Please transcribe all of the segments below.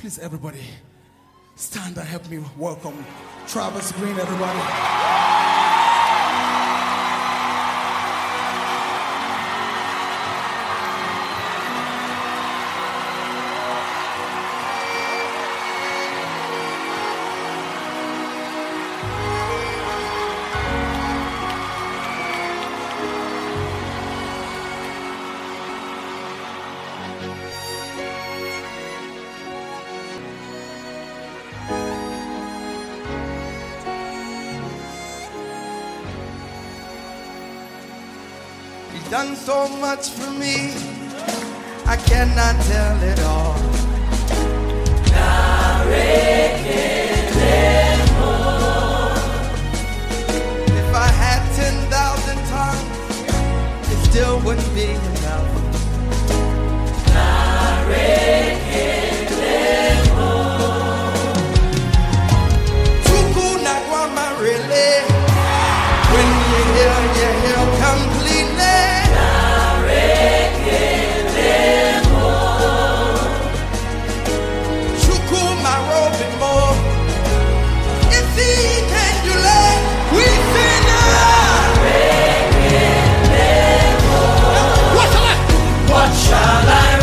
Please, everybody, stand and help me welcome Travis Greene, everybody. Done so much for me, I cannot tell it all. If I had 10,000 times, it still wouldn't be enough. When you hear, you hear completely. What shall I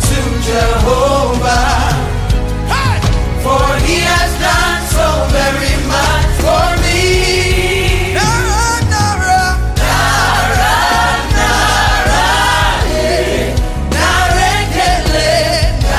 bring to Jehovah?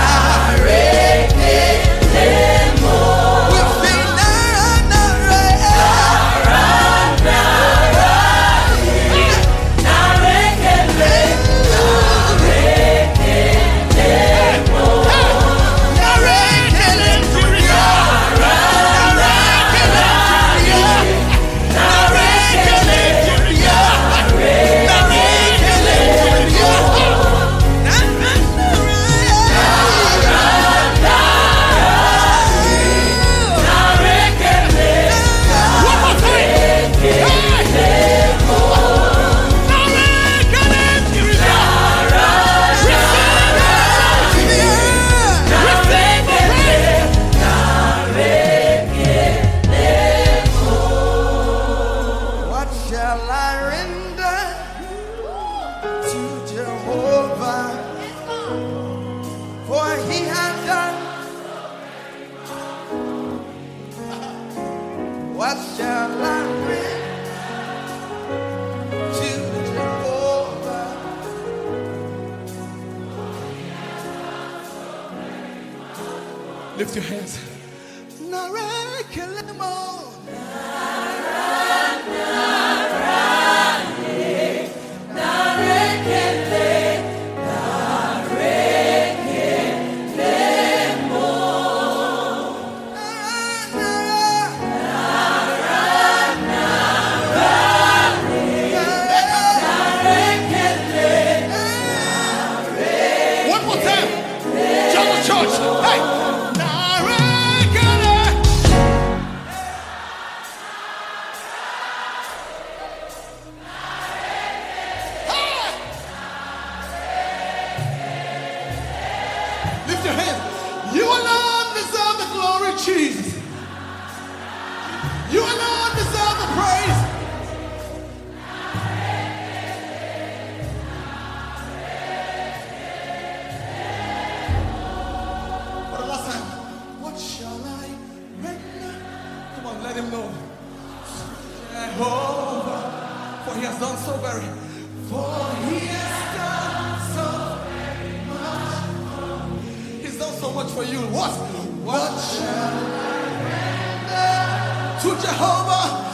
Lift your hands. You alone deserve the glory, Jesus. You alone deserve the praise. For the last time, what shall I render? Come on, let him know. Jehovah, for he has done so very, for he has done so very. So much for you. What shall I render to Jehovah?